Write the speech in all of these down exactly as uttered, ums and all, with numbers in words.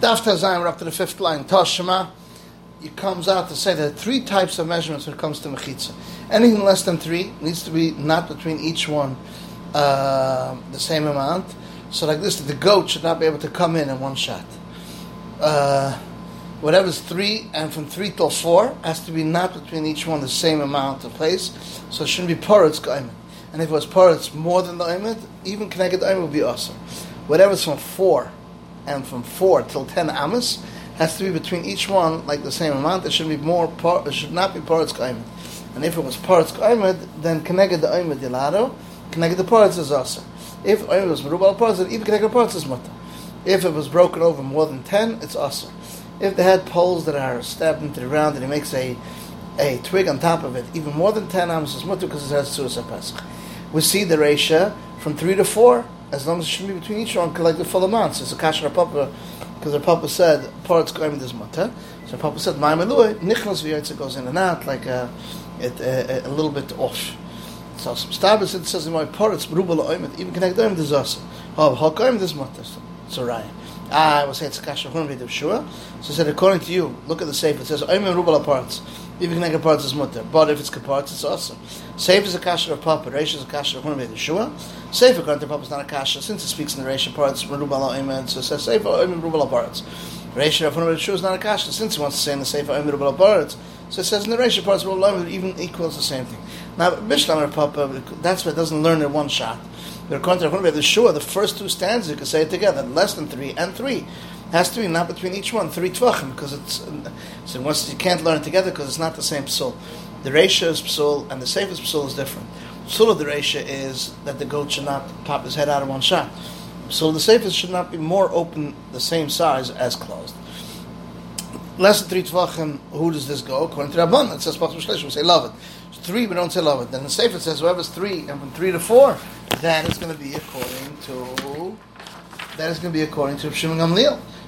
Daphtazayim, we're up to the fifth line, Toshima. It comes out to say there are three types of measurements when it comes to Mechitzah. Anything less than three needs to be not between each one uh, the same amount. So like this, the goat should not be able to come in in one shot. Uh, whatever's three, and from three till four, has to be not between each one the same amount of place. So it shouldn't be Porotzka. And if it was parts more than the Oimad, even connected Oim would be awesome. Whatever's from four, and from four till ten amas, has to be between each one like the same amount. It should be more. Par, it should not be parts Oimad. And if it was parts Oimad, then connected the Oimad ilato, connected the parts is awesome. If Oimad was marubal parts, then even connected parts is mutter. If it was broken over more than ten, it's awesome. If they had poles that are stabbed into the ground and it makes a a twig on top of it, even more than ten amas is mutter because it has suicide pesach. We see the raisha from three to four, as long as it should be between each one, like the full amounts. It's a Kasher of papa, because the papa said, aparts going with this matter. So papa said, my melui, nichnas ve'yotze goes in and out, like a, it, a, a little bit off. So some stabbers, it says in my aparts, marubal oimad, even connect oimad is awesome. Oh, how come this matter? So right. I will say it's a Kasha of huna ve'lishua. So I said, according to you, look at the safe, it says, oimad marubal aparts. Even connect aparts is mutter. But if it's aparts, it's awesome. Safe is a Kasha of papa, raisha is a Kasha of huna ve'lishua. Sefer current papa is not a kasha since it speaks in the Reisha parts Merubala Oimad, so it says Sefer Oimad Merubala parts. Reisha of Huna Shu is not a kasha since it wants to say in the Sefer Oimad Merubala parts, so it says in the Reisha parts Merubala Oimad even equals the same thing. Now Bishlam Papa, that's why it doesn't learn in one shot. The current of Huna Shu, the first two stanzas you can say it together, less than three and three. Has to be not between each one three Tvachim because it's so once you can't learn it together because it's not the same psal. The Reisha is psal and the Sefer psal is different. P'sul of the raisha is that the goat should not pop his head out in one shot. So the safest should not be more open, the same size as closed. Less than three Tvachim, who does this go? According to Rabbanan, it says, we say love it. Three, we don't say love it. Then the safest says, whoever's three, and from three to four, then it's going to be according to, that is going to be according to Shimon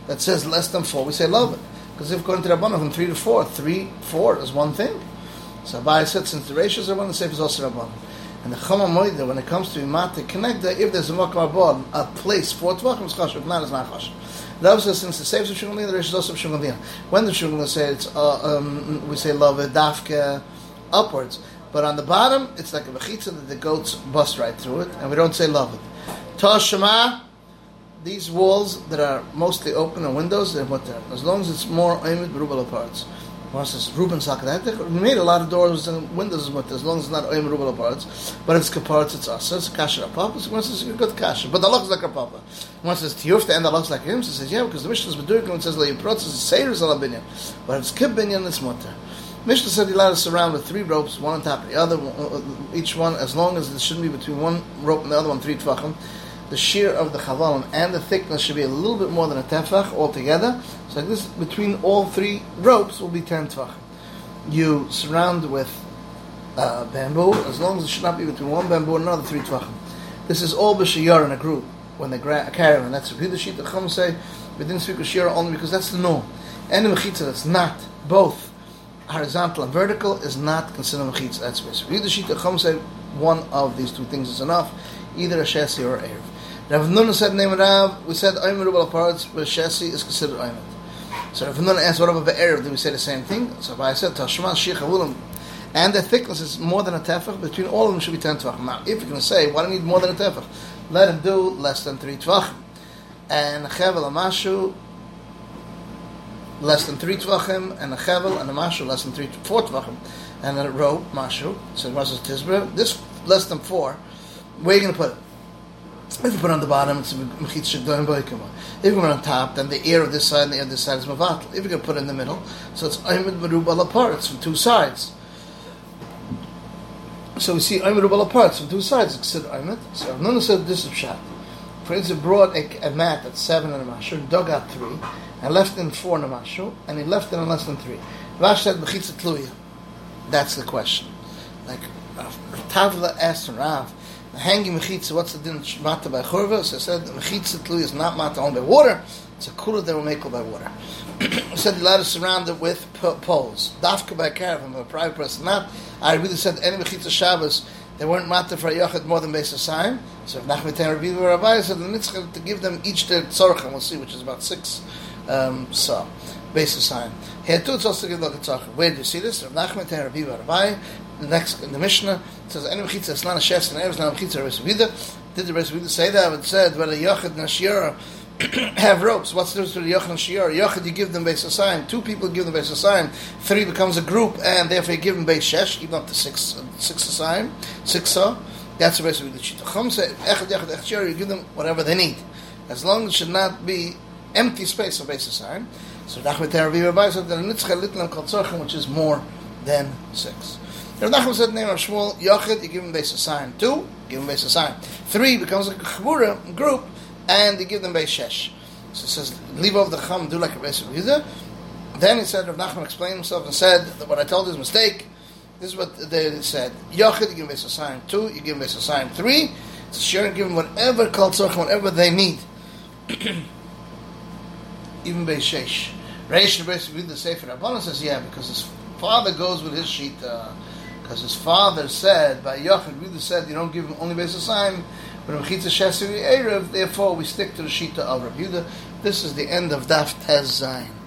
that says less than four, we say love it. Because if according to Rabbanan, from three to four, three, four is one thing. So Abai said, since the raisha is Rabbanan, the safest is also Rabbanan. And the Chama when it comes to Imate Connector, if there's a Makabal, a place for Tvachim is Kasha, if not, it's not Kasha. Rav says, since the saves of shumadina, the Rish is also of shumadina. When the shumadina says, it's, uh, um, we say love it, dafka, upwards. But on the bottom, it's like a mechitza that the goats bust right through it, and we don't say love it. Toshima, these walls that are mostly open and windows, they're what they're. As long as it's more Ayimid, Rubal aparts. We made a lot of doors and windows as long as it's not oim rubal aparts. But if it's kaparts, it's us. It's kasher papa. So once it's a good kasher, but the looks like a papa. Once it's tiyuf, the end the looks like him. So it says yeah, because the Mishnah is bedurking and says leyiprotz is seirus al binya. But if it's kibbinya, it's mutter. Mishnah said he allowed us around with three ropes, one on top of the other, each one as long as it shouldn't be between one rope and the other one three tefachim. The shear of the chavalim and the thickness should be a little bit more than a tefach altogether. So like this, between all three ropes will be ten tefachim. You surround with uh, bamboo, as long as it should not be between one bamboo and another three tefachim. This is all b'shiyar in a group, when they gra- carry them. And that's repeat the sheet of Chum say, we didn't speak of shiyar only because that's the norm. And the mechitza that's not both horizontal and vertical is not considered mechitza. That's basic. Read the sheet of Chum say, one of these two things is enough, either a shesi or a erev. Rav Nuna said, "Name Rav." We said, "Oim rubal parts, but shesi is considered oim." So Rav Nuna asked, "What about the erev? Do we say the same thing?" So I said, "Tashma shichavulim," and the thickness is more than a tefach. Between all of them should be ten tefach. Now, if you're going to say, "Why do I need more than a tefach?" Let him do less than three tefach, and a chevel amashu less than three tefachim, and a chevel and a mashu less than three four tefachim, and a rope mashu. So this less than four. Where are you going to put it? If you put it on the bottom, it's mechitza doim boikama. If you put it on top, then the ear of this side and the ear of this side is mavatl. If you can put it in the middle, so it's oimad marubal aparts from two sides. So we see oimad marubal aparts from two sides. It's considered oimad. So Nuna said this is shot. For instance, he brought a, a mat at seven and a mashu, dug out three, and left in four and a mashu, and he left in less than three. Rash said mechitza tluya. That's the question. Like Tavla asked Rav. The hanging mechitza, what's the din matta by churva? So I said, the mechitza tlu is not matta only by water. It's a kula that will make by water. I said, the ladder surrounded with po- poles. Dafka by caravan, a private person not. I really said, any mechitza Shabbos, they weren't matta for a yachid more than base of sign. So if Nachmet and Rabbi Rabbi said the mitzvah to give them each their tzorcha, we'll see, which is about six um, saw. Basis sign. Here too, it's also to give the tzorcha. Where do you see this? Rav Nachmet and Rabbi Rabbi. The next in the Mishnah it says any mechitza is not a shesi, and it's not a mechitza resuvida. Did the resuvida say that? But said whether yochid nashira have ropes. What's the difference between yochid and shiur? Yochid, you give them base sign. Two people give them base sign. Three becomes a group, and therefore you give them base shesh. Give them up to six, six sign, six saw. That's the rest of the shita. Chum said, "Echad, echad, echad." You give them whatever they need, as long as it should not be empty space of base sign. So Nachman Teravi Rabbi said that nitzcha litlam kol tzorchem, which is more than six. Rav Nachman said, "Name of Shmuel, yochid, you give them base sign. Two, give them base sign. Three becomes a chavura group." And they give them Beis Shesh. So it says, leave off the Chum, do like a Beis Yehuda. Then he said, Rav Nachman explained himself and said, what I told is a mistake. This is what they said. Yochid, you give Beis Asayim. Two, you give Beis Asayim. Three, it's sure and give them whatever Kol Tzorch, whatever they need. Even Beis Shesh. Raisha Beis Yehuda Sefer Rabbanan says, yeah, because his father goes with his sheet, uh, because his father said, by Yochid, Yehuda said, you don't give him only Beis Asayim. Therefore, we stick to the Shita of Rabbi Yehuda. This is the end of Daphtazayim.